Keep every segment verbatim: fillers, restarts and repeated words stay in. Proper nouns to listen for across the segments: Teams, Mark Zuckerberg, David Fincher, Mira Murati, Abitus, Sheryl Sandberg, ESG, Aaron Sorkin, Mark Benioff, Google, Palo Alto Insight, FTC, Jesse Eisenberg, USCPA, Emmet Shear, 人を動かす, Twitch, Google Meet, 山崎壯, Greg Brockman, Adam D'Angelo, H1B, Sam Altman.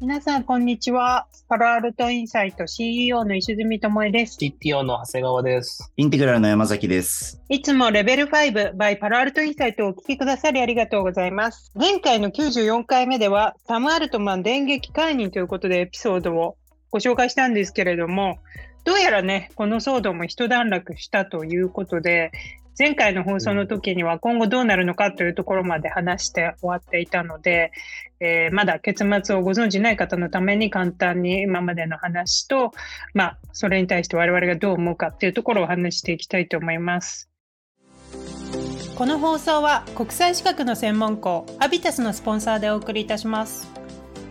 皆さんこんにちは。パロアルトインサイト シーイーオー の石積智恵です。シーティーオー の長谷川です。インテグラルの山崎です。いつもレベルご by パロアルトインサイトをお聞きくださりありがとうございます。前回のきゅうじゅうよんかいめではサム・アルトマン電撃解任ということでエピソードをご紹介したんですけれども、どうやらねこの騒動も一段落したということで、前回の放送の時には今後どうなるのかというところまで話して終わっていたので、えー、まだ結末をご存じない方のために簡単に今までの話と、まあ、それに対して我々がどう思うかっていうところを話していきたいと思います。この放送は国際資格の専門校アビタスのスポンサーでお送りいたします。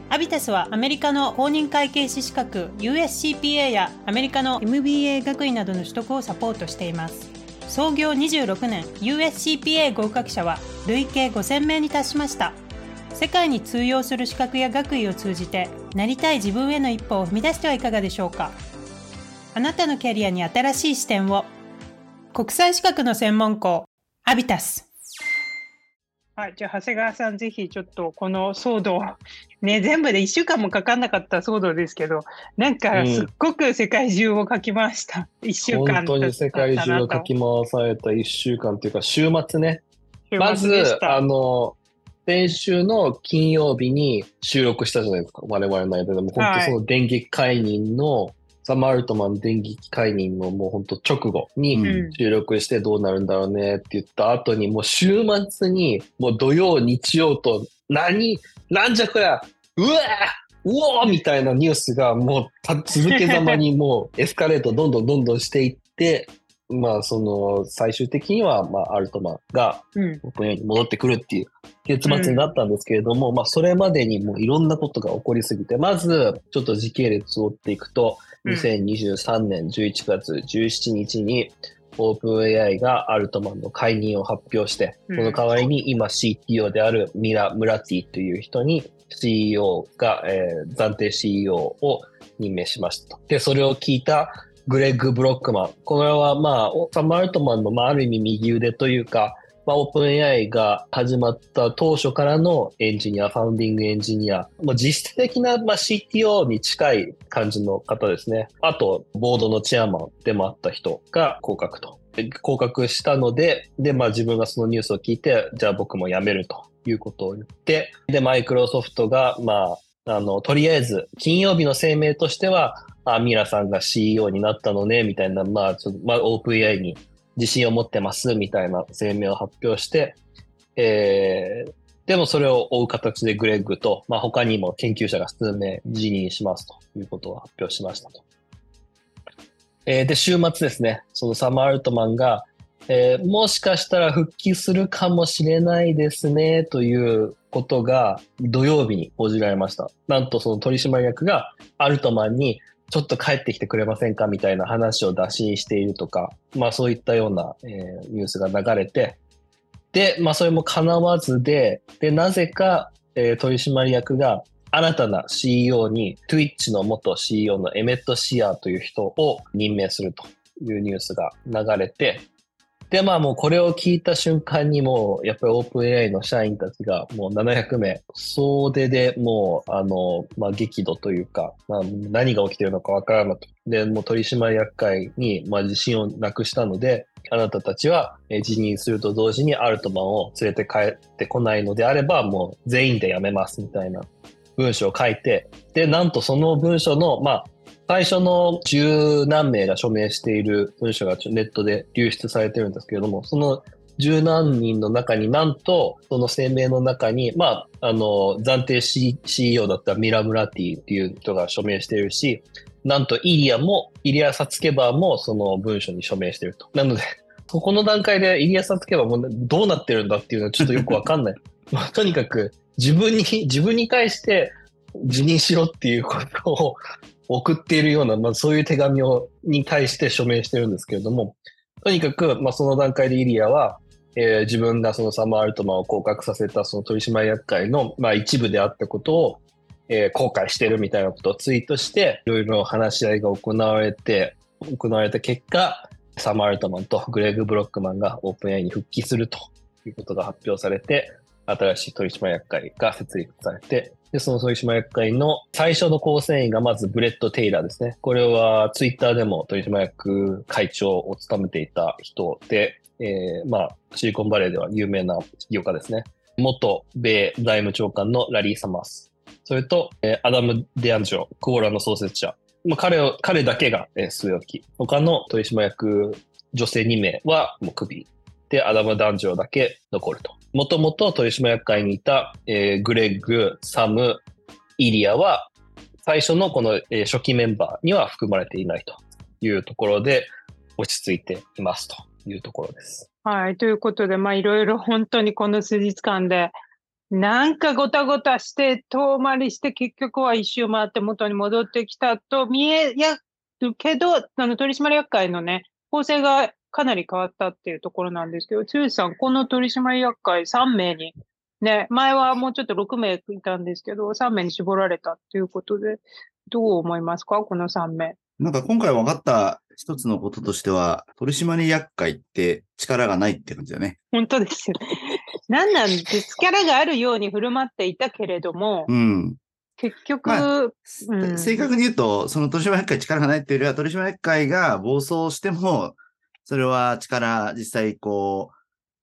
アビタスはアメリカの公認会計士資格 ユーエスシーピーエー やアメリカの エムビーエー 学位などの取得をサポートしています。創業にじゅうろくねん、 ユーエスシーピーエー 合格者は累計ごせんめいに達しました。世界に通用する資格や学位を通じてなりたい自分への一歩を踏み出してはいかがでしょうか。あなたのキャリアに新しい視点を。国際資格の専門校アビタス。はい、じゃあ長谷川さん、ぜひちょっとこの騒動ね、全部でいっしゅうかんもかかんなかった騒動ですけど、なんかすっごく世界中をかき回した、うん、いっしゅうかんだったなと。本当に世界中をかき回されたいっしゅうかんというか週末ね。週末でした。まずあの先週の金曜日に収録したじゃないですか、我々の間でも。本当その電撃解任の、はい、サム・アルトマン電撃解任のもうほんと直後に収録してどうなるんだろうねって言った後に、もう週末にもう土曜日曜と何なんじゃこりゃうわーうおーみたいなニュースがもう続けざまにもうエスカレートどんどんどんどんしていってまあその最終的にはまあアルトマンがここに戻ってくるっていう結末になったんですけれども、まあそれまでにもういろんなことが起こりすぎて、まずちょっと時系列を追っていくと、にせんにじゅうさんねんじゅういちがつじゅうしちにちにオープン エーアイ がアルトマンの解任を発表して、その代わりに今 シーティーオー であるミラ・ムラティという人に シーイーオー が、えー、暫定 シーイーオー を任命しましたと。で、それを聞いたグレッグ・ブロックマン。これはまあ、サム・アルトマンの、まあ、ある意味右腕というか、まあ、オープン エーアイ が始まった当初からのエンジニア、ファウンディングエンジニア、もう実質的な、まあ、シーティーオー に近い感じの方ですね。あと、ボードのチェアマンでもあった人が降格と。降格したので、で、まあ自分がそのニュースを聞いて、じゃあ僕も辞めるということを言って、で、マイクロソフトが、まあ、あの、とりあえず、金曜日の声明としては、あ、ミラさんが シーイーオー になったのね、みたいな、まあ、ちょっと、まあ、オープン エーアイ に自信を持ってますみたいな声明を発表して、えー、でもそれを追う形でグレッグと、まあ、他にも研究者が数名辞任しますということを発表しましたと。えー、で、週末ですね、そのサム・アルトマンが、えー、もしかしたら復帰するかもしれないですねということが土曜日に報じられました。なんとその取締役がアルトマンにちょっと帰ってきてくれませんかみたいな話を打診しているとか、まあそういったような、えー、ニュースが流れて、で、まあそれも叶わずで、で、なぜか、えー、取締役が新たな シーイーオー に Twitch の元 シーイーオー のエメット・シアーという人を任命するというニュースが流れて、で、まあもうこれを聞いた瞬間にもうやっぱりオープン エーアイ の社員たちがもうななひゃくめい総出でもうあの、まあ激怒というか、まあ、何が起きてるのかわからないと。で、もう取締役会にまあ自信をなくしたので、あなたたちは辞任すると同時にアルトマンを連れて帰ってこないのであればもう全員で辞めますみたいな文章を書いて、で、なんとその文書のまあ最初の十何名が署名している文書がネットで流出されてるんですけれども、その十何人の中になんと、その声明の中に、まあ、あの、暫定 シーイーオー だったミラ・ムラティっていう人が署名しているし、なんとイリアも、イリア・サツケバーもその文書に署名していると。なので、そこの段階でイリア・サツケバーもどうなってるんだっていうのはちょっとよくわかんない。まあ、とにかく自分に、自分に対して辞任しろっていうことを、送っているような、まあ、そういう手紙をに対して署名してるんですけれども、とにかく、まあ、その段階でイリアは、えー、自分がそのサム・アルトマンを降格させたその取締役会の、まあ、一部であったことを、えー、後悔してるみたいなことをツイートして、いろいろ話し合いが行われて行われた結果、サム・アルトマンとグレッグ・ブロックマンがオープン エーアイ に復帰するということが発表されて、新しい取締役会が設立されて、でその取締役会の最初の構成員がまずブレッド・テイラーですね。これはツイッターでも取締役会長を務めていた人で、えー、まあシリコンバレーでは有名な起業家ですね。元米財務長官のラリー・サマース、それとアダム・デアンジョ、クオーラの創設者、まあ、彼を彼だけが据え置き、他の取締役女性に名はもうクビで、アダム・ダンジョだけ残ると。もともと取締役会にいた、えー、グレッグ、サム、イリアは最初のこの、えー、初期メンバーには含まれていないというところで落ち着いていますというところです。はい、ということで、まあ、いろいろ本当にこの数日間でなんかごたごたして遠回りして結局は一周回って元に戻ってきたと見えるけど、あの取締役会のね構成がかなり変わったっていうところなんですけど、剛さん、この取締役会さん名に、ね、前はもうちょっとろく名いたんですけど、さん名に絞られたということで、どう思いますか、このさん名。なんか今回分かった一つのこととしては、取締役会って力がないって感じだね。本当ですよ。何なんです、力があるように振る舞っていたけれども、うん、結局、まあうん、正確に言うと、その取締役会力がないっていうよりは、取締役会が暴走しても、それは力、実際こ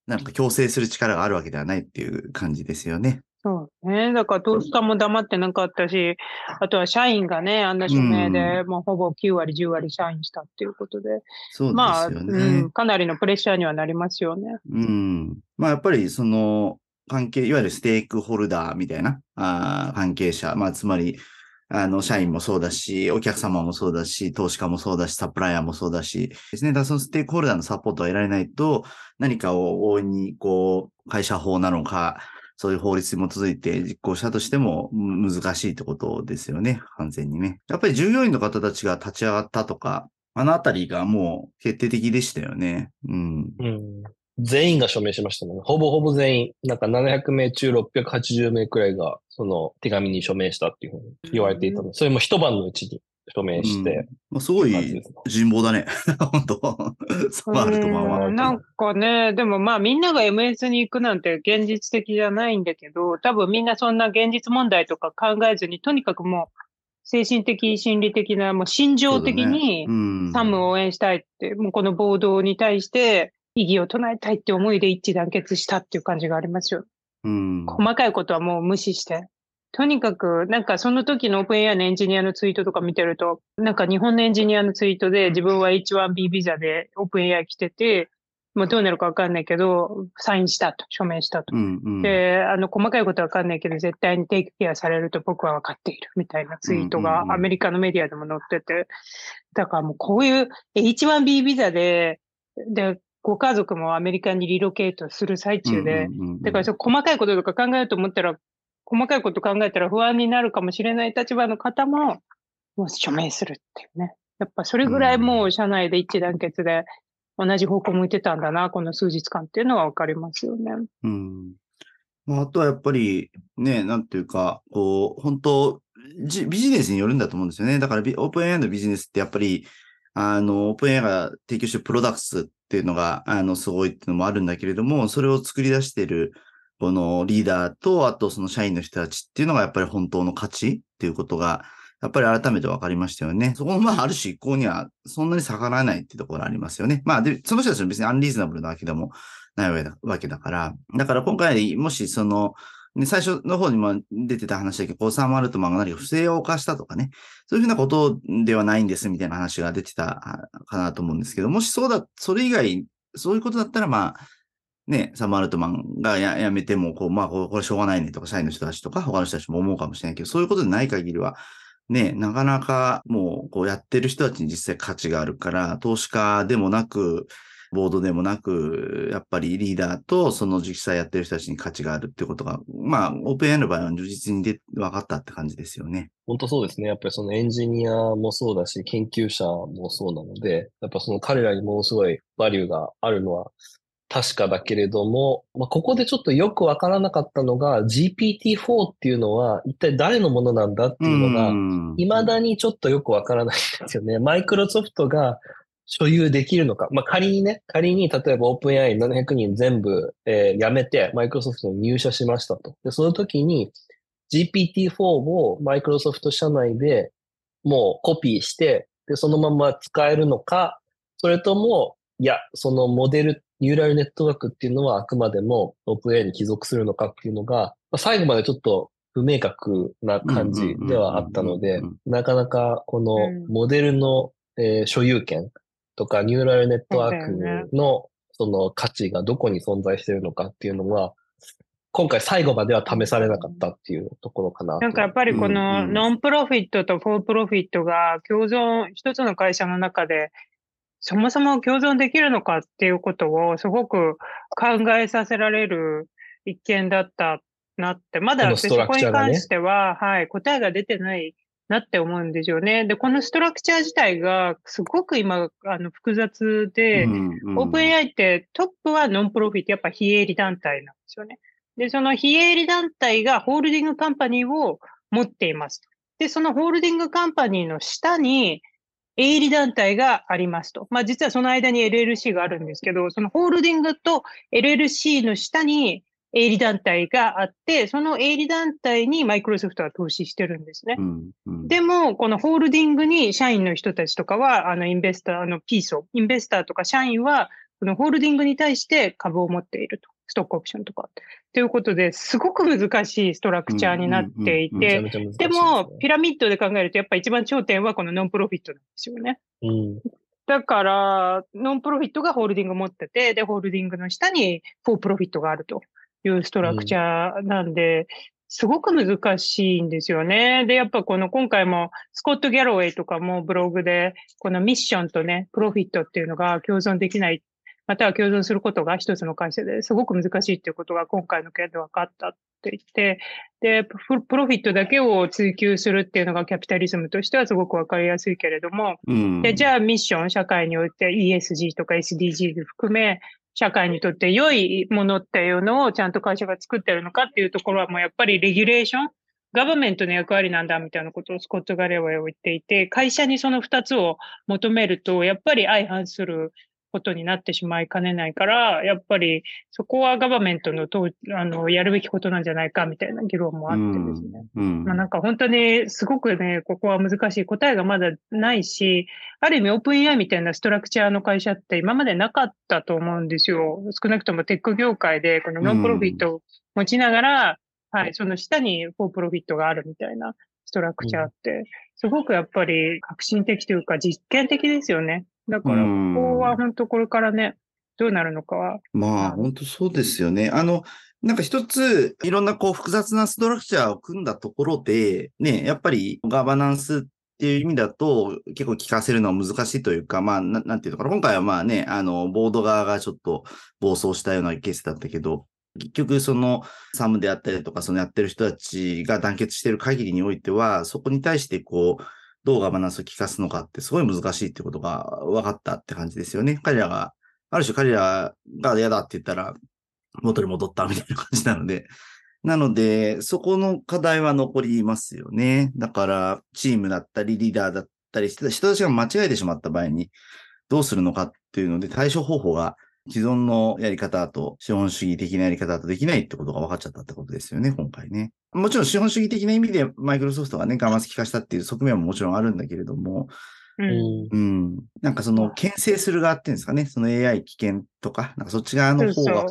う、なんか強制する力があるわけではないっていう感じですよね。そうね。だから投資家も黙ってなかったし、あとは社員がね、あんな署名で、もうほぼきゅう割、じゅう割社員したっていうことで。そうですよね。まあ、うん、かなりのプレッシャーにはなりますよね。うん。まあやっぱりその関係、いわゆるステークホルダーみたいな、あ関係者、まあつまり、あの、社員もそうだし、お客様もそうだし、投資家もそうだし、サプライヤーもそうだし、ですね。だからそのステークホルダーのサポートを得られないと、何かを大いに、こう、会社法なのか、そういう法律に基づいて実行したとしても難しいってことですよね。完全にね。やっぱり従業員の方たちが立ち上がったとか、あのあたりがもう決定的でしたよね。うん。うん、全員が署名しましたもんね。ほぼほぼ全員。なんかななひゃく名中ろっぴゃくはちじゅう名くらいが、その手紙に署名したっていうふうに言われていたので、それも一晩のうちに署名して、うん、すごい人望だね本当サマールトマンはなんかね、でもまあみんなが エムエス に行くなんて現実的じゃないんだけど、多分みんなそんな現実問題とか考えずに、とにかくもう精神的心理的なもう心情的にサムを応援したいって、う、ね、うん、もうこの暴動に対して異議を唱えたいって思いで一致団結したっていう感じがありますよ。うん、細かいことはもう無視して。とにかく、なんかその時のオープンエアのエンジニアのツイートとか見てると、なんか日本のエンジニアのツイートで自分は エイチワンビー ビザでオープンエア来てて、もうどうなるかわかんないけど、サインしたと、署名したと。うんうん、で、あの、細かいことはわかんないけど、絶対にテイクケアされると僕はわかっているみたいなツイートがアメリカのメディアでも載ってて、だからもうこういう エイチワンビー ビザで、で、ご家族もアメリカにリロケートする最中で、うんうんうんうん、だからそう細かいこととか考えると思ったら、細かいこと考えたら不安になるかもしれない立場の方も、もう署名するっていうね。やっぱそれぐらいもう社内で一致団結で同じ方向向いてたんだな、この数日間っていうのはわかりますよね。うん。あとはやっぱりね、なんていうか、こう、本当ビジネスによるんだと思うんですよね。だからオープンエアのビジネスってやっぱり、あの、オープンエアが提供してるプロダクツっていうのが、あの、すごいっていうのもあるんだけれども、それを作り出している、このリーダーと、あとその社員の人たちっていうのが、やっぱり本当の価値っていうことが、やっぱり改めて分かりましたよね。そこの、まあ、ある種、一向には、そんなに逆らわないっていうところがありますよね。まあ、で、その人たちも別にアンリーズナブルなわけでもないわけだから。だから今回、もし、その、ね、最初の方にも出てた話だけど、こうサム・アルトマンが何か不正を犯したとかね、そういうふうなことではないんですみたいな話が出てたかなと思うんですけど、もしそうだ、それ以外、そういうことだったら、まあ、ね、サム・アルトマンが や, やめても、こう、まあ、これしょうがないねとか、社員の人たちとか、他の人たちも思うかもしれないけど、そういうことでない限りは、ね、なかなかもう、こうやってる人たちに実際価値があるから、投資家でもなく、ボードでもなく、やっぱりリーダーとその実際やってる人たちに価値があるってことが、まあ、オープン エーアイ の場合は如実にで分かったって感じですよね。本当そうですね。やっぱりそのエンジニアもそうだし、研究者もそうなので、やっぱその彼らにものすごいバリューがあるのは確かだけれども、まあ、ここでちょっとよく分からなかったのが ジーピーティーフォー っていうのは一体誰のものなんだっていうのが、未だにちょっとよく分からないんですよね。マイクロソフトが所有できるのか。まあ、仮にね、仮に、例えばオープン エーアイ ななひゃくにん全部、えー、やめて、マイクロソフトに入社しましたと。で、その時に ジーピーティーフォー をマイクロソフト社内でもうコピーして、で、そのまま使えるのか、それとも、いや、そのモデル、ニューラルネットワークっていうのはあくまでもオープン エーアイ に帰属するのかっていうのが、まあ、最後までちょっと不明確な感じではあったので、なかなかこのモデルの、えー、所有権とかニューラルネットワークのその価値がどこに存在しているのかっていうのは、今回最後までは試されなかったっていうところかな。なんかやっぱりこのノンプロフィットとフォープロフィットが共存、一つの会社の中でそもそも共存できるのかっていうことをすごく考えさせられる一件だったなって、まだ私ここに関しては、はい、答えが出てないなって思うんですよね。で、このストラクチャー自体がすごく今、あの、複雑で、うんうん、オープン エーアイ ってトップはノンプロフィット、やっぱ非営利団体なんですよね。で、その非営利団体がホールディングカンパニーを持っています。で、そのホールディングカンパニーの下に営利団体がありますと。まあ実はその間に エルエルシー があるんですけど、そのホールディングと エルエルシー の下に営利団体があって、その営利団体にマイクロソフトは投資してるんですね。うんうん、でも、このホールディングに社員の人たちとかは、あのインベスターのピースを、インベスターとか社員は、このホールディングに対して株を持っていると。ストックオプションとか。ということで、すごく難しいストラクチャーになっていて、でも、ピラミッドで考えると、やっぱり一番頂点はこのノンプロフィットなんですよね。うん、だから、ノンプロフィットがホールディングを持ってて、で、ホールディングの下にフォープロフィットがあるというストラクチャーなんで、すごく難しいんですよね。で、やっぱこの今回もスコット・ギャロウェイとかもブログで、このミッションとね、プロフィットっていうのが共存できない、または共存することが一つの会社ですごく難しいっていうことが今回の件で分かったって言って、で、プロフィットだけを追求するっていうのがキャピタリズムとしてはすごく分かりやすいけれども、うん、でじゃあミッション、社会において イーエスジー とか エスディージー 含め、社会にとって良いものっていうのをちゃんと会社が作ってるのかっていうところはもうやっぱりレギュレーション、ガバメントの役割なんだみたいなことをスコット・ガレウェイは言っていて、会社にそのふたつを求めるとやっぱり相反することになってしまいかねないから、やっぱりそこはガバメントのとあのやるべきことなんじゃないかみたいな議論もあってですね。うんうん、まあ、なんか本当にすごくね、ここは難しい、答えがまだないし、ある意味オープン エーアイ みたいなストラクチャーの会社って今までなかったと思うんですよ。少なくともテック業界でこのノンプロフィットを持ちながら、うん、はい、その下にフォープロフィットがあるみたいなストラクチャーって、すごくやっぱり革新的というか実験的ですよね。だから、ここは本当これからね、どうなるのかは。まあ、本当そうですよね。あの、なんか一つ、いろんなこう複雑なストラクチャーを組んだところで、ね、やっぱりガバナンスっていう意味だと、結構聞かせるのは難しいというか、まあ、な, なんていうのかな、今回はまあね、あの、ボード側がちょっと暴走したようなケースだったけど、結局そのサムであったりとか、そのやってる人たちが団結している限りにおいては、そこに対してこう、どうガバナンスを効かすのかってすごい難しいってことが分かったって感じですよね。彼らが、ある種彼らが嫌だって言ったら元に戻ったみたいな感じなので。なので、そこの課題は残りますよね。だから、チームだったりリーダーだったり人たちが間違えてしまった場合にどうするのかっていうので対処方法が既存のやり方と資本主義的なやり方とできないってことが分かっちゃったってことですよね、今回ね。もちろん資本主義的な意味でマイクロソフトがね、ガバナンス効かしたっていう側面ももちろんあるんだけれども、うん。うん、なんかその、牽制する側っていうんですかね、その エーアイ 危険とか、なんかそっち側の方が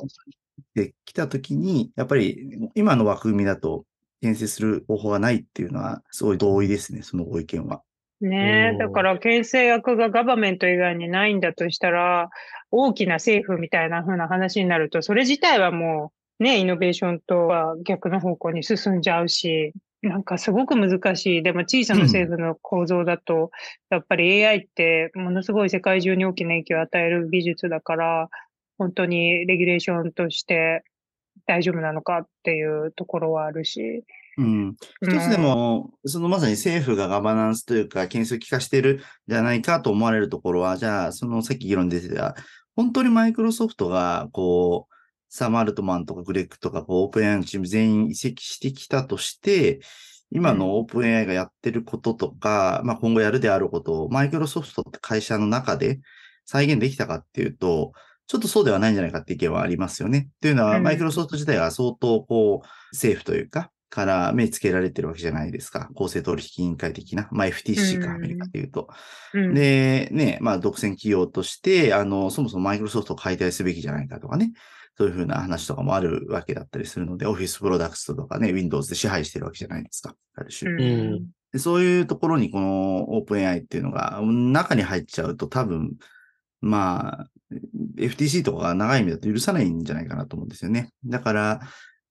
できたときに、やっぱり今の枠組みだと牽制する方法がないっていうのは、すごい同意ですね、そのご意見は。ねえ、だから、牽制役がガバメント以外にないんだとしたら、大きな政府みたいな風な話になると、それ自体はもう、ね、イノベーションとは逆の方向に進んじゃうし、なんかすごく難しい。でも、小さな政府の構造だと、やっぱり エーアイ ってものすごい世界中に大きな影響を与える技術だから、本当にレギュレーションとして大丈夫なのかっていうところはあるし、うん、一つでも、うん、そのまさに政府がガバナンスというか、権限を効かしてるんじゃないかと思われるところは、じゃあ、そのさっき議論出てた、本当にマイクロソフトが、こう、サム・アルトマンとかグレッグとか、オープン エーアイ のチーム全員移籍してきたとして、今のオープン エーアイ がやってることとか、うん、まあ今後やるであることを、マイクロソフトって会社の中で再現できたかっていうと、ちょっとそうではないんじゃないかって意見はありますよね。というのは、マイクロソフト自体は相当こう政府というかから目つけられてるわけじゃないですか。公正取引委員会的な、まあ、エフティーシー かアメリカでいうと、うん、でね、まあ独占企業としてあのそもそもマイクロソフトを解体すべきじゃないかとかね。そういうふうな話とかもあるわけだったりするので、オフィスプロダクツとかね、Windows で支配してるわけじゃないですか、ある種。うん、でそういうところにこの オープンエーアイ っていうのが中に入っちゃうと多分、まあ、エフティーシー とかが長い意味だと許さないんじゃないかなと思うんですよね。だから、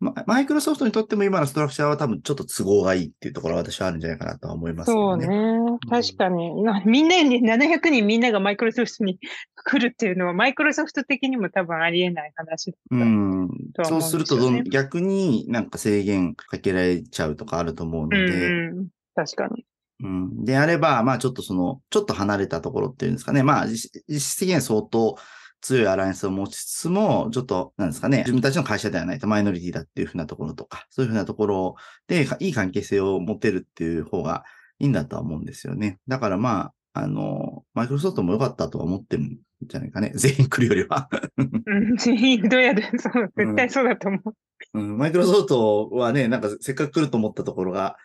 ま、マイクロソフトにとっても今のストラクチャーは多分ちょっと都合がいいっていうところは私はあるんじゃないかなとは思いますよね。そうね。確かに。うん、みんなに、ななひゃくにんみんながマイクロソフトに来るっていうのは、マイクロソフト的にも多分ありえない話だと思うんですよね。そうするとどん、逆になんか制限かけられちゃうとかあると思うので。うん、確かに。うん、であれば、まあちょっとその、ちょっと離れたところっていうんですかね。まあ実質的には相当、強いアライアンスを持ちつつも、ちょっと、なんですかね、自分たちの会社ではないとマイノリティだっていうふうなところとか、そういうふうなところで、いい関係性を持てるっていう方がいいんだとは思うんですよね。だからまあ、あの、マイクロソフトも良かったとは思ってるんじゃないかね。全員来るよりは。うん、全員どうやる？そう、絶対そうだと思う。うん、マイクロソフトはね、なんかせっかく来ると思ったところが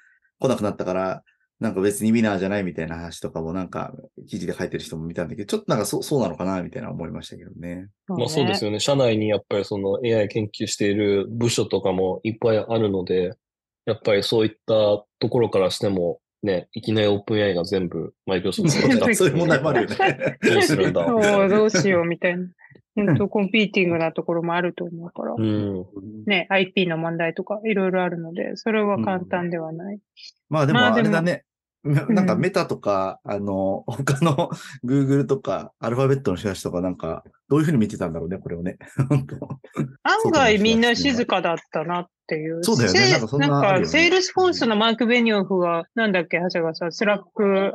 来なくなったから、なんか別にウィナーじゃないみたいな話とかもなんか記事で書いてる人も見たんだけど、ちょっとなんか そ, そうなのかなみたいな思いましたけどね。まあそうですよね。社内にやっぱりその エーアイ 研究している部署とかもいっぱいあるので、やっぱりそういったところからしてもね、いきなり オープンエーアイ が全部マイクロソフトだった。そういう問題もあるよね。どうするんだ。そう、どうしようみたいな。本当コンピーティングなところもあると思うから、うん、ね、アイピー の問題とかいろいろあるので、それは簡単ではない。うん、まあでもあれだね、まあ、なんかメタとか、うん、あの他の Google とかアルファベットの人たちとかなんかどういうふうに見てたんだろうね、これをね。案外みんな静かだったなっていう。そうだよね。なんかそんな、ね、なんかセールスフォースのマーク・ベニオフはなんだっけ、はしゃがさ、スラック。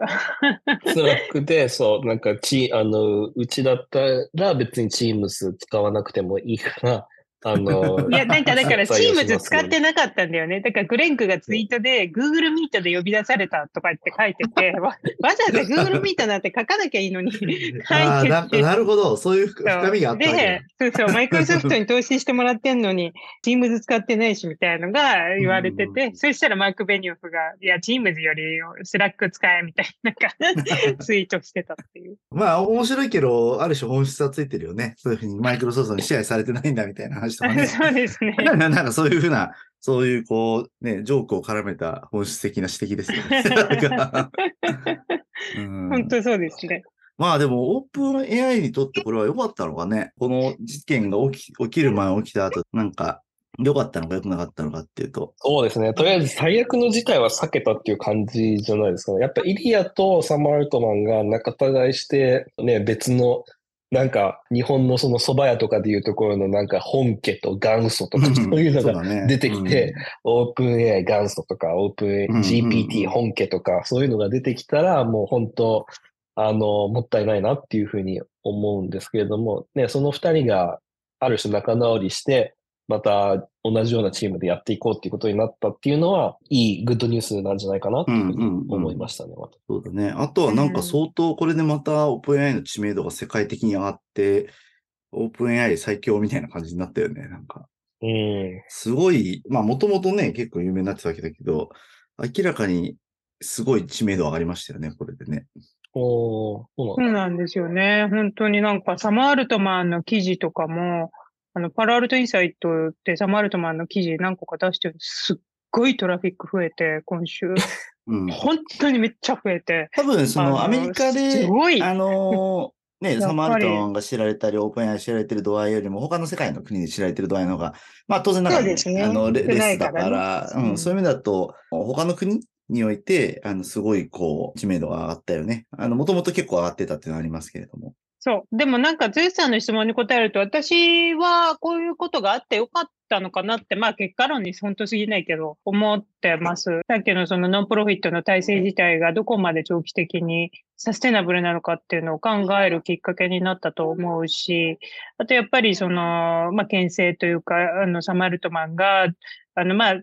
スラックで、そう、なんかチ、あの、うちだったら別に Teams 使わなくてもいいから、あの。いや、なんかだから Teams 使ってなかったんだよね。だからグレンクがツイートで Google Meet で呼び出されたとかって書いてて、わ, わざわざ Google Meet なんて書かなきゃいいのに書いてて。ああ、な, なるほど。そういう深みがあったわけで。そうそう、マイクロソフトに投資してもらってんのに、Teams 使ってないしみたいなのが言われてて、そしたらマーク・ベニオフが、いや、Teams より Slack 使えみたいな、なんかツイートしてたっていう。まあ、面白いけど、ある種本質はついてるよね。そういうふうにマイクロソフトに支配されてないんだみたいな話。ね、そうですね。な, なんかそういうふうな、そういうこう、ね、ジョークを絡めた本質的な指摘ですよね。うん、本当そうですね。まあでも、オープン エーアイ にとってこれは良かったのかね。この事件が起き、起きる前起きた後、なんか良かったのか良くなかったのかっていうと。そうですね。とりあえず最悪の事態は避けたっていう感じじゃないですかね。やっぱイリアとサム・アルトマンが仲違いして、ね、別の、なんか、日本のその蕎麦屋とかでいうところのなんか本家と元祖とかそういうのが出てきて、オープン エーアイ 元祖とか、オープン ジーピーティー 本家とか、そういうのが出てきたら、もう本当、あの、もったいないなっていうふうに思うんですけれども、ね、その二人がある種仲直りして、また同じようなチームでやっていこうっていうことになったっていうのは、いいグッドニュースなんじゃないかなっていうふうに思いましたね。うんうんうん、そうだね。あとはなんか相当これでまた オープンエーアイ の知名度が世界的に上がって、オープンエーアイ 最強みたいな感じになったよね。なんか。うん。すごい、まあもともとね、結構有名になってたわけだけど、明らかにすごい知名度上がりましたよね、これでね。おー、そうなんですよね。本当になんかサム・アルトマンの記事とかも、あの、パラアルトインサイトってサム・アルトマンの記事何個か出してるんです。すっごいトラフィック増えて、今週。うん、本当にめっちゃ増えて。多分、その、アメリカで、あの、ね、サム・アルトマンが知られたり、オープンエーアイが知られてる度合いよりも、他の世界の国で知られてる度合いの方が、まあ、当然ながら、ね、あの、レスだから、うん、そういう意味だと、他の国において、あの、すごい、こう、知名度が上がったよね。あの、もともと結構上がってたっていうのはありますけれども。そう。でもなんか、ゼウスさんの質問に答えると、私はこういうことがあってよかったのかなって、まあ結果論に本当すぎないけど、思ってます。さっきのそのノンプロフィットの体制自体がどこまで長期的にサステナブルなのかっていうのを考えるきっかけになったと思うし、あとやっぱりその、まあ牽制というか、あの、サム・アルトマンが、あの、まあ、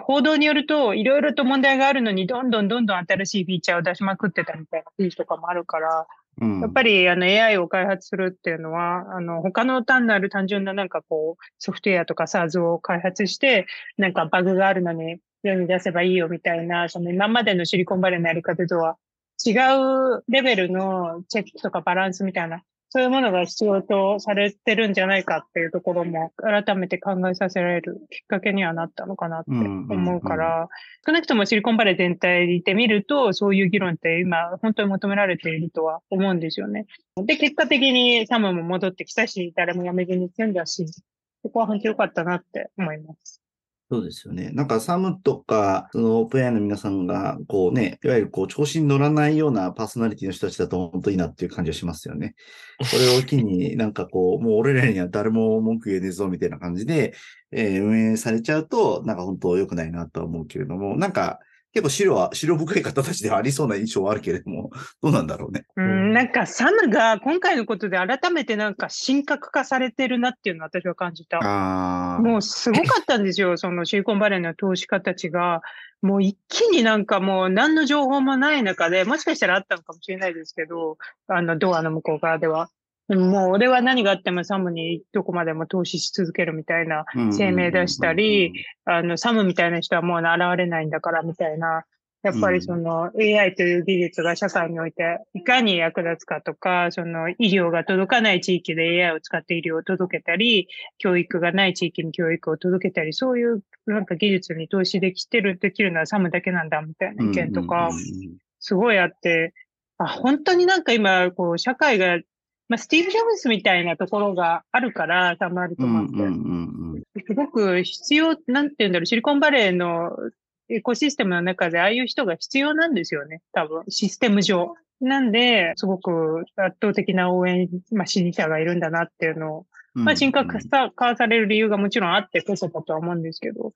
報道によると、いろいろと問題があるのに、どんどんどんどん新しいフィーチャーを出しまくってたみたいな記事とかもあるから、うん、やっぱりあの エーアイ を開発するっていうのは、あの他の単なる単純ななんかこうソフトウェアとか SaaS を開発してなんかバグがあるのに世に出せばいいよみたいな、その今までのシリコンバレーのやり方とは違うレベルのチェックとかバランスみたいな、そういうものが必要とされてるんじゃないかっていうところも改めて考えさせられるきっかけにはなったのかなって思うから、うんうんうん、少なくともシリコンバレー全体で見るとそういう議論って今本当に求められているとは思うんですよね。で、結果的にサムも戻ってきたし、誰も辞めずに済んだし、そこは本当に良かったなって思います。そうですよね。なんかサムとか、そのオープン エーアイ の皆さんが、こうね、いわゆるこう調子に乗らないようなパーソナリティの人たちだと本当にいいなっていう感じがしますよね。これを機になんかこう、もう俺らには誰も文句言えねえぞみたいな感じで、えー、運営されちゃうと、なんか本当良くないなとは思うけれども、なんか結構白は、白深い方たちではありそうな印象はあるけれども、どうなんだろうね。うん、なんかサムが今回のことで改めてなんか神格化されてるなっていうのを私は感じた。あ、もうすごかったんですよ。そのシリコンバレーの投資家たちが、もう一気になんかもう何の情報もない中で、もしかしたらあったのかもしれないですけど、あのドアの向こう側では。もう俺は何があってもサムにどこまでも投資し続けるみたいな声明出したり、あの、サムみたいな人はもう現れないんだからみたいな、やっぱりその エーアイ という技術が社会においていかに役立つかとか、その医療が届かない地域で エーアイ を使って医療を届けたり、教育がない地域に教育を届けたり、そういうなんか技術に投資できてる、できるのはサムだけなんだみたいな意見とか、すごいあって、あ、本当になんか今、こう、社会がまあ、スティーブ・ジョブズみたいなところがあるから、たまると思って、うんうんうん。すごく必要、なんて言うんだろう、シリコンバレーのエコシステムの中で、ああいう人が必要なんですよね、多分、システム上。なんで、すごく圧倒的な応援、まあ、支持者がいるんだなっていうのを、まあ、神格化される理由がもちろんあってこそだとは思うんですけど、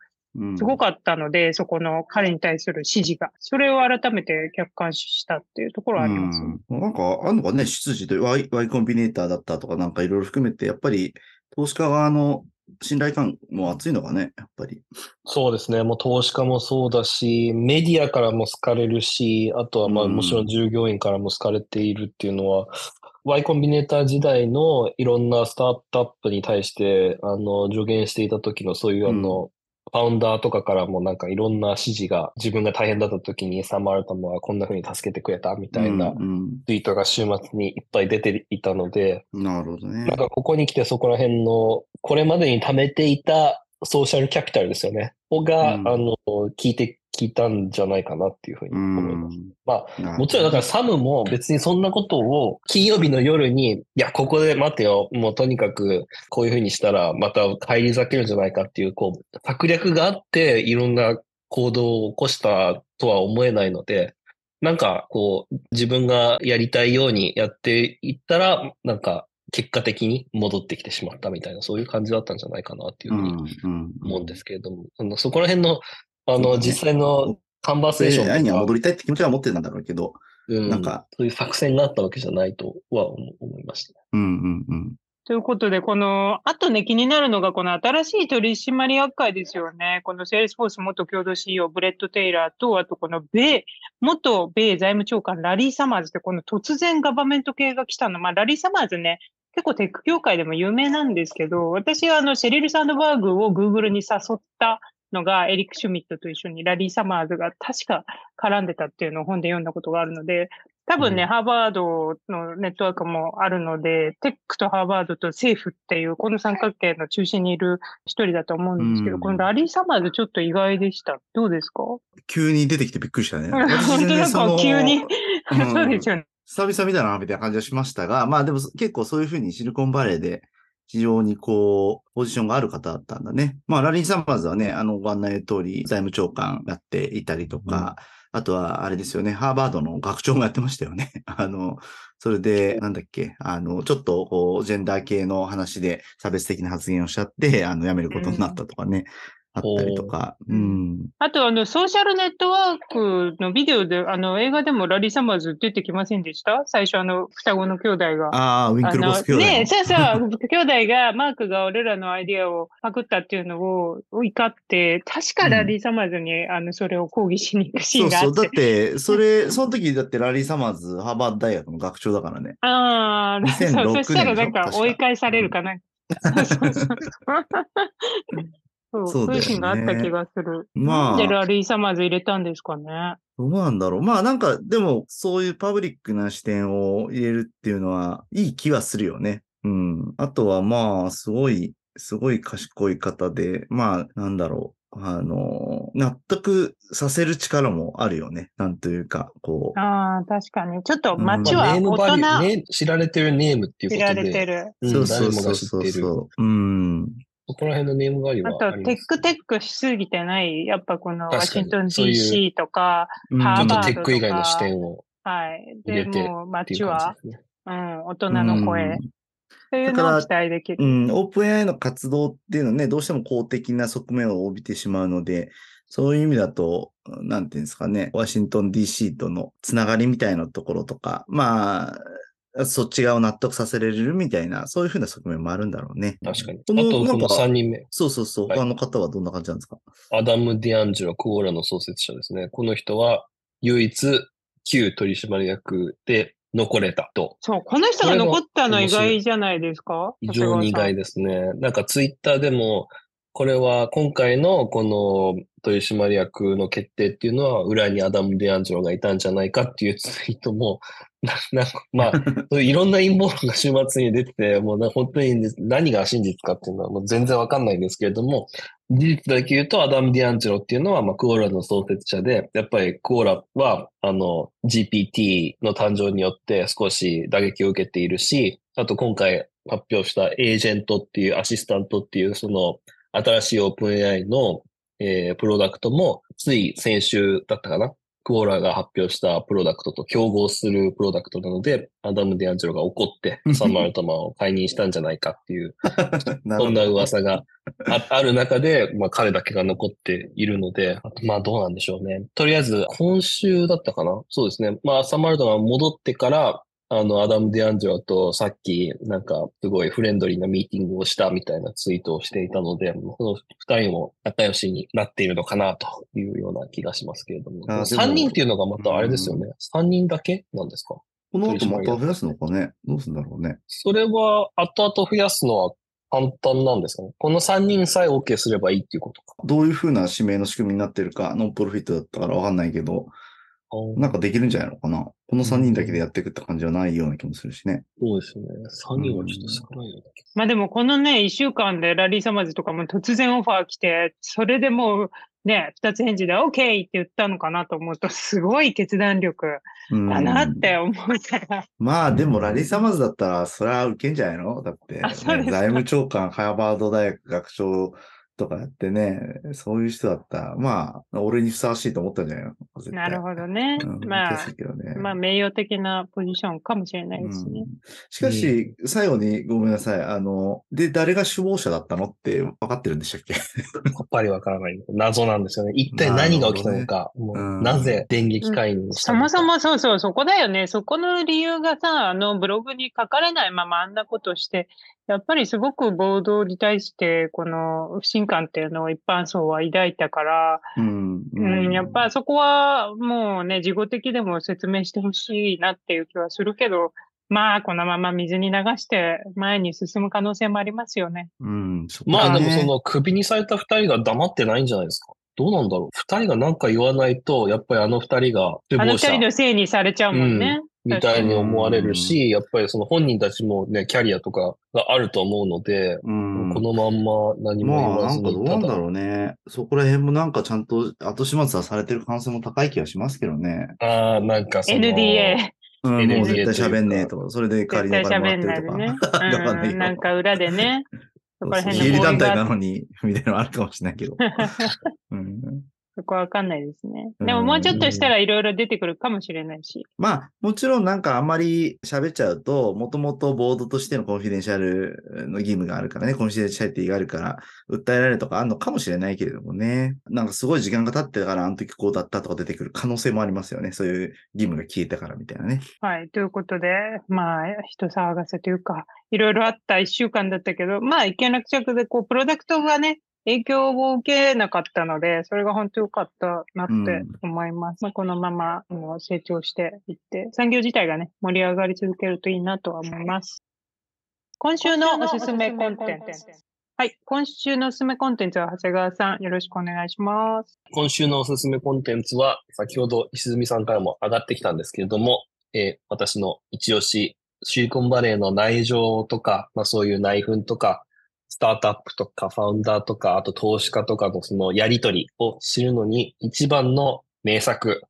すごかったので、そこの彼に対する支持が。それを改めて客観視したっていうところはあります、ね、うん。なんか、あるのかね、出自という、Y、Yコンビネーターだったとか、なんかいろいろ含めて、やっぱり投資家側の信頼感も厚いのがね、やっぱり。そうですね、もう投資家もそうだし、メディアからも好かれるし、あとはまあ、もちろん従業員からも好かれているっていうのは、うん、Y コンビネーター時代のいろんなスタートアップに対して、あの、助言していた時のそういうあの、うん、ファウンダーとかからもなんかいろんな指示が、自分が大変だった時にサム・アルタムはこんな風に助けてくれたみたいなツイートが週末にいっぱい出ていたので、うんうん、なるほどね。なんかここに来てそこら辺のこれまでに貯めていたソーシャルキャピタルですよねが、うん、あの効いて聞いたんじゃないかなっていうふうに思います。まあもちろんだからサムも別にそんなことを金曜日の夜に、いやここで待てよ、もうとにかくこういうふうにしたらまた返り咲けるんじゃないかっていうこう策略があっていろんな行動を起こしたとは思えないので、なんかこう自分がやりたいようにやっていったらなんか結果的に戻ってきてしまったみたいな、そういう感じだったんじゃないかなっていうふうに思うんですけれども、うんうん、そこら辺のあの、実際のカンバーセーションとか。エーアイ には戻りたいって気持ちは持ってたんだろうけど、うん、なんか。そういう作戦があったわけじゃないとは思いましたね。うんうんうん。ということで、この、あとね、気になるのが、この新しい取締役会ですよね。このセールスフォース元共同 シーイーオー、ブレッド・テイラーと、あとこの米、元米財務長官、ラリー・サマーズって、この突然ガバメント系が来たの。まあ、ラリー・サマーズね、結構テック業界でも有名なんですけど、私はあの、シェリル・サンドバーグを Google に誘ったのがエリック・シュミットと一緒にラリー・サマーズが確か絡んでたっていうのを本で読んだことがあるので、多分ね、うん、ハーバードのネットワークもあるので、テックとハーバードと政府っていうこの三角形の中心にいる一人だと思うんですけど、うん、このラリー・サマーズちょっと意外でした。どうですか？急に出てきてびっくりしたね。本当なんか急にそうですよね。久々見たなみたいな感じはしましたが、まあでも結構そういうふうにシリコンバレーで非常にこう、ポジションがある方だったんだね。まあ、ラリー・サマーズはね、あの、ご案内の通り、財務長官やっていたりとか、うん、あとは、あれですよね、ハーバードの学長もやってましたよね。あの、それで、なんだっけ、あの、ちょっと、こう、ジェンダー系の話で差別的な発言をしちゃって、あの、辞めることになったとかね。うんあったりとか、うん、あとあのソーシャルネットワークのビデオであの映画でもラリー・サマーズ出てきませんでした？最初あの双子の兄弟がああウィンクルボス兄弟ねえそうそう兄弟がマークが俺らのアイディアをパクったっていうのを怒って確かラリー・サマーズに、うん、あのそれを抗議しに行くシーンがあってそうそうだってそれその時だってラリー・サマーズハーバード大学の学長だからねああそうそしたらなんか追い返されるかな、うん、そうそうそうそう、そうだよね、そういうシーンがあった気がする。まあ、でラリー・サマーズ入れたんですかね。どうなんだろう。まあなんか、でもそういうパブリックな視点を入れるっていうのはいい気はするよね。うん。あとはまあ、すごい、すごい賢い方で、まあなんだろう。あの、納得させる力もあるよね。なんというか、こう。ああ、確かに。ちょっと街は大人、うんまあ、ネームバリュー、ね、知られてるネームっていうことで。知られてる。うん、そうそうそうそうそう。うん。そこら辺のネームバリューはあります、ね。あと、テックテックしすぎてない、やっぱこのワシントン ディーシー とか、ハーバードとか、ちょっとテック以外の視点を入れて、はい。でも、街は、ね、うん、大人の声。うんというのを期待できる。うん、オープン エーアイ の活動っていうのはね、どうしても公的な側面を帯びてしまうので、そういう意味だと、なんていうんですかね、ワシントン ディーシー とのつながりみたいなところとか、まあ、そっち側を納得させられるみたいな、そういうふうな側面もあるんだろうね。確かに。このあと、このさんにんめ。そうそうそう。はい、他の方はどんな感じなんですか？アダム・ディアンジェロ・クオーラの創設者ですね。この人は、唯一、旧取締役で、残れたと。そう、この人が残ったの意外じゃないですか？非常に意外ですね。なんかツイッターでも、これは今回のこの取締役の決定っていうのは裏にアダム・ディアンジェロがいたんじゃないかっていうツイートも、なんかまあ、いろんな陰謀論が週末に出てて、もう本当に何が真実かっていうのはもう全然わかんないんですけれども、事実だけ言うとアダム・ディアンジェロっていうのは、まあ、クオーラの創設者で、やっぱりクオーラはあの ジーピーティー の誕生によって少し打撃を受けているし、あと今回発表したエージェントっていうアシスタントっていうその新しいオープン エーアイ の、えー、プロダクトもつい先週だったかな。クオーラが発表したプロダクトと競合するプロダクトなので、アダム・ディアンジェロが怒ってサム・アルトマンを解任したんじゃないかっていう、そんな噂が あ, ある中で、まあ彼だけが残っているので、まあどうなんでしょうね。とりあえず今週だったかな？そうですね。まあサム・アルトマン戻ってから、あの、アダム・ディアンジェロとさっき、なんか、すごいフレンドリーなミーティングをしたみたいなツイートをしていたので、その二人も仲良しになっているのかなというような気がしますけれども。さんにんっていうのがまたあれですよね。さんにんだけなんですか？この後また増やすのかね？どうするんだろうね。それは、後々増やすのは簡単なんですかね。このさんにんさえ OK すればいいっていうことか。どういうふうな指名の仕組みになってるか、ノンプロフィットだったからわかんないけど、なんかできるんじゃないのかな。このさんにんだけでやっていくって感じはないような気もするしね。そうですね。さんにんはちょっと少ないよね。まあでもこのね、いっしゅうかんでラリー・サマーズとかも突然オファー来て、それでもうね、ふたつ返事で OK って言ったのかなと思うと、すごい決断力だなって思ったら。まあでもラリー・サマーズだったら、それは受けんじゃないの？だって、ね、財務長官、ハーバード大学学長、とかやってね、そういう人だったら、まあ、俺にふさわしいと思ったんじゃないの？なるほどね。うん、まあ、ね、まあ、名誉的なポジションかもしれないですね。うん、しかし、うん、最後にごめんなさい。あの、で、誰が首謀者だったのって分かってるんでしたっけ？やっぱり分からない。謎なんですよね。一体何が起きたのか。な、ね、もうなぜ電撃介入したのか、うん。そもそもそうそう、そこだよね。そこの理由がさ、あの、ブログに書かれないままあんなことして、やっぱりすごく暴動に対して、この不信感っていうのを一般層は抱いたから、うんうん、やっぱそこはもうね、事後的でも説明してほしいなっていう気はするけど、まあ、このまま水に流して前に進む可能性もありますよね。うん、そこはね。まあでもその首にされた二人が黙ってないんじゃないですか。どうなんだろう。二人が何か言わないと、やっぱりあの二人が首謀者。あの二人のせいにされちゃうもんね。うんみたいに思われるし、やっぱりその本人たちもね、キャリアとかがあると思うので、うん、このまんま何も言わずに。まあなんかどうなんだろうね。そこら辺もなんかちゃんと後始末はされてる可能性も高い気がしますけどね。ああ、なんかその。エヌディーエー。うん、もう絶対喋んねえとか、それで代わりにお金もらってるとか。絶対喋んないでね。うん、なんか裏でね。そこら辺の。非営利団体なのに、みたいなのあるかもしれないけど。うんそこはわかんないですね。でももうちょっとしたらいろいろ出てくるかもしれないし。まあもちろんなんかあんまり喋っちゃうと、もともとボードとしてのコンフィデンシャルの義務があるからね、コンフィデンシャリティがあるから訴えられるとかあるのかもしれないけれどもね。なんかすごい時間が経ってからあの時こうだったとか出てくる可能性もありますよね。そういう義務が消えたからみたいなね。はい、ということで、まあ人騒がせというか、いろいろあったいっしゅうかんだったけど、まあ一件落着でこうプロダクトがね、影響を受けなかったので、それが本当良かったなって思います。うん、まあ、このままもう成長していって、産業自体がね、盛り上がり続けるといいなとは思います。今週のおすすめコンテンツ。はい。今週のおすすめコンテンツは、長谷川さん、よろしくお願いします。今週のおすすめコンテンツは、先ほど石積さんからも上がってきたんですけれども、えー、私の一押し、シリコンバレーの内情とか、まあそういう内紛とか、スタートアップとかファウンダーとか、あと投資家とかのそのやりとりを知るのに一番の名作、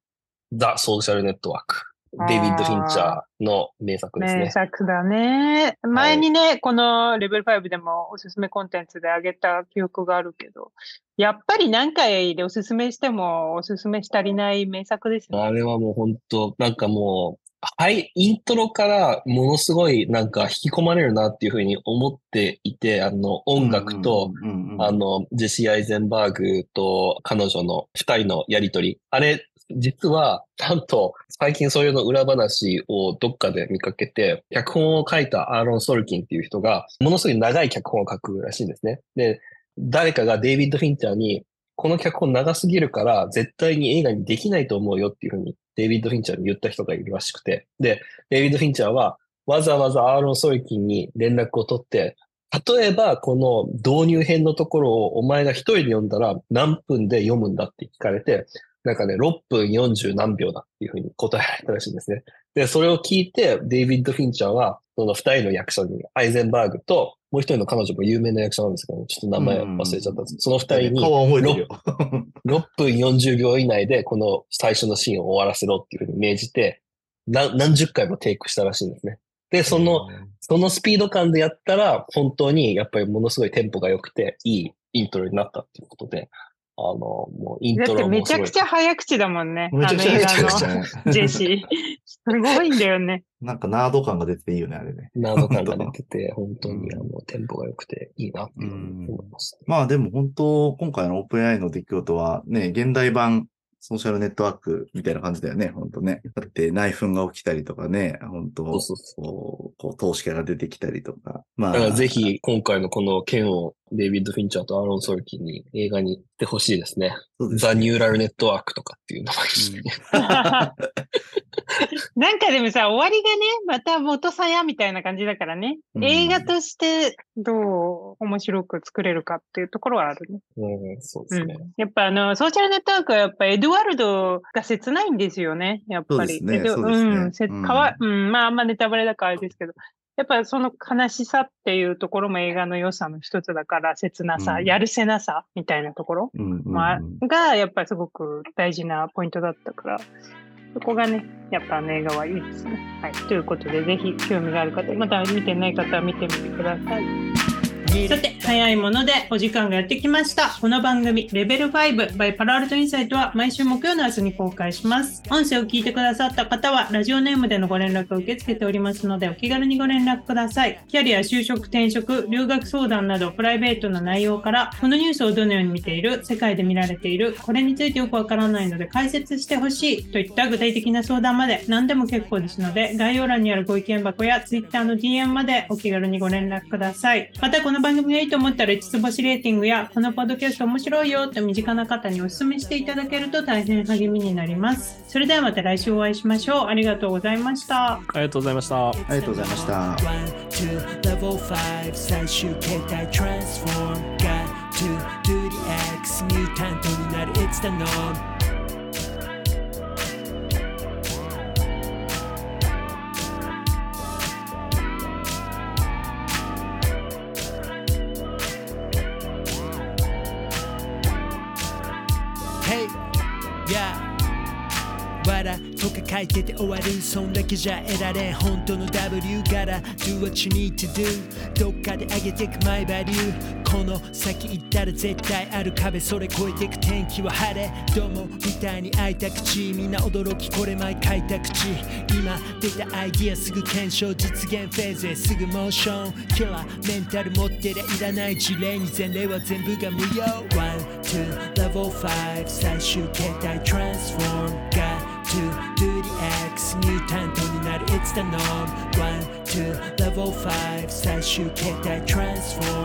ザ・ソーシャルネットワーク。デイビッド・フィンチャーの名作ですね。名作だね。前にね、はい、このレベルごでもおすすめコンテンツであげた記憶があるけど、やっぱり何回でおすすめしてもおすすめし足りない名作ですね。あれはもう本当、なんかもう、はい、イントロからものすごいなんか引き込まれるなっていうふうに思っていて、あの音楽と、うんうんうんうん、あのジェシー・アイゼンバーグと彼女の二人のやりとり。あれ、実はちゃんと最近そういうの裏話をどっかで見かけて、脚本を書いたアーロン・ソルキンっていう人がものすごい長い脚本を書くらしいんですね。で、誰かがデイビッド・フィンチャーにこの脚本長すぎるから絶対に映画にできないと思うよっていうふうにデイビッド・フィンチャーに言った人がいるらしくて。で、デイビッド・フィンチャーはわざわざアーロン・ソルキンに連絡を取って、例えばこの導入編のところをお前が一人で読んだら何分で読むんだって聞かれて、なんかね、ろっぷんよんじゅうなんびょうだっていうふうに答えられたらしいんですね。で、それを聞いてデイビッド・フィンチャーはその二人の役者に、アイゼンバーグともう一人の彼女も有名な役者なんですけど、ちょっと名前忘れちゃったんですけど、その二人にろっぷんよんじゅうびょう以内でこの最初のシーンを終わらせろっていうふうに命じて、何、何十回もテイクしたらしいんですね。で、その、そのスピード感でやったら、本当にやっぱりものすごいテンポが良くて、いいイントロになったっていうことで、あの、もうイントロもだってめちゃくちゃ早口だもんね。めちゃくちゃ早口。ジェシー。すごいんだよね。なんかナード感が出てていいよね、あれね。ナード感が出てて、本当にあのテンポが良くていいなって思います、ね。まあでも本当、今回のオープンエーアイの出来事はね、現代版ソーシャルネットワークみたいな感じだよね、本当ね。だって内紛が起きたりとかね、本当そうそうそうこう投資家が出てきたりとか。まあ、だからぜひ今回のこの件をデイビッド・フィンチャーとアーロン・ソルキンに映画に行ってほしいですね。ザ・ニューラルネットワークとかっていう名前ですね。うん、なんかでもさ、終わりがね、また元さやみたいな感じだからね、うん。映画としてどう面白く作れるかっていうところはあるね。うん、そうですね、うん。やっぱあの、ソーシャルネットワークはやっぱエドワルドが切ないんですよね。やっぱり。そうですね。そうですね。うん。せ、かわ、うん。まああんまネタバレだからあれですけど。やっぱその悲しさっていうところも映画の良さの一つだから、切なさ、うん、やるせなさみたいなところ、うんうんうんまあ、がやっぱりすごく大事なポイントだったから、そこがね、やっぱあの映画はいいですね。はい、ということで、ぜひ興味がある方、まだ見てない方は見てみてください。さて早いものでお時間がやってきました。この番組レベルご by パラアルトインサイトは毎週木曜の朝に公開します。音声を聞いてくださった方はラジオネームでのご連絡を受け付けておりますので、お気軽にご連絡ください。キャリア、就職、転職、留学相談などプライベートな内容から、このニュースをどのように見ている、世界で見られている、これについてよくわからないので解説してほしいといった具体的な相談まで何でも結構ですので、概要欄にあるご意見箱や Twitter の ディーエム までお気軽にご連絡ください。またこの番組がいいと思ったらいつつ星レーティングや、このポッドキャスト面白いよと身近な方にお勧めしていただけると大変励みになります。それではまた来週お会いしましょう。ありがとうございました。ありがとうございました。ありがとうございました。 ワン、ツー、Level ご 最終形態 Transform Got to do the X ミュータントになる It's the norm書いてて終わる、そんだけじゃ得られん本当の W から Do what you need to do どっかで上げてく my value この先行ったら絶対ある壁、それ越えてく天気は晴れ。どうもみたいに開いた口、みんな驚きこれ前書いた口。今出たアイディアすぐ検証、実現フェーズへすぐモーション。今日はメンタル持ってりゃいらない事例に前例は全部が無用。 ワンツー level ファイブ 最終形態 transform got to do the X ニュータントになる it's the norm。 ワンツー level ファイブ 最終形態 transform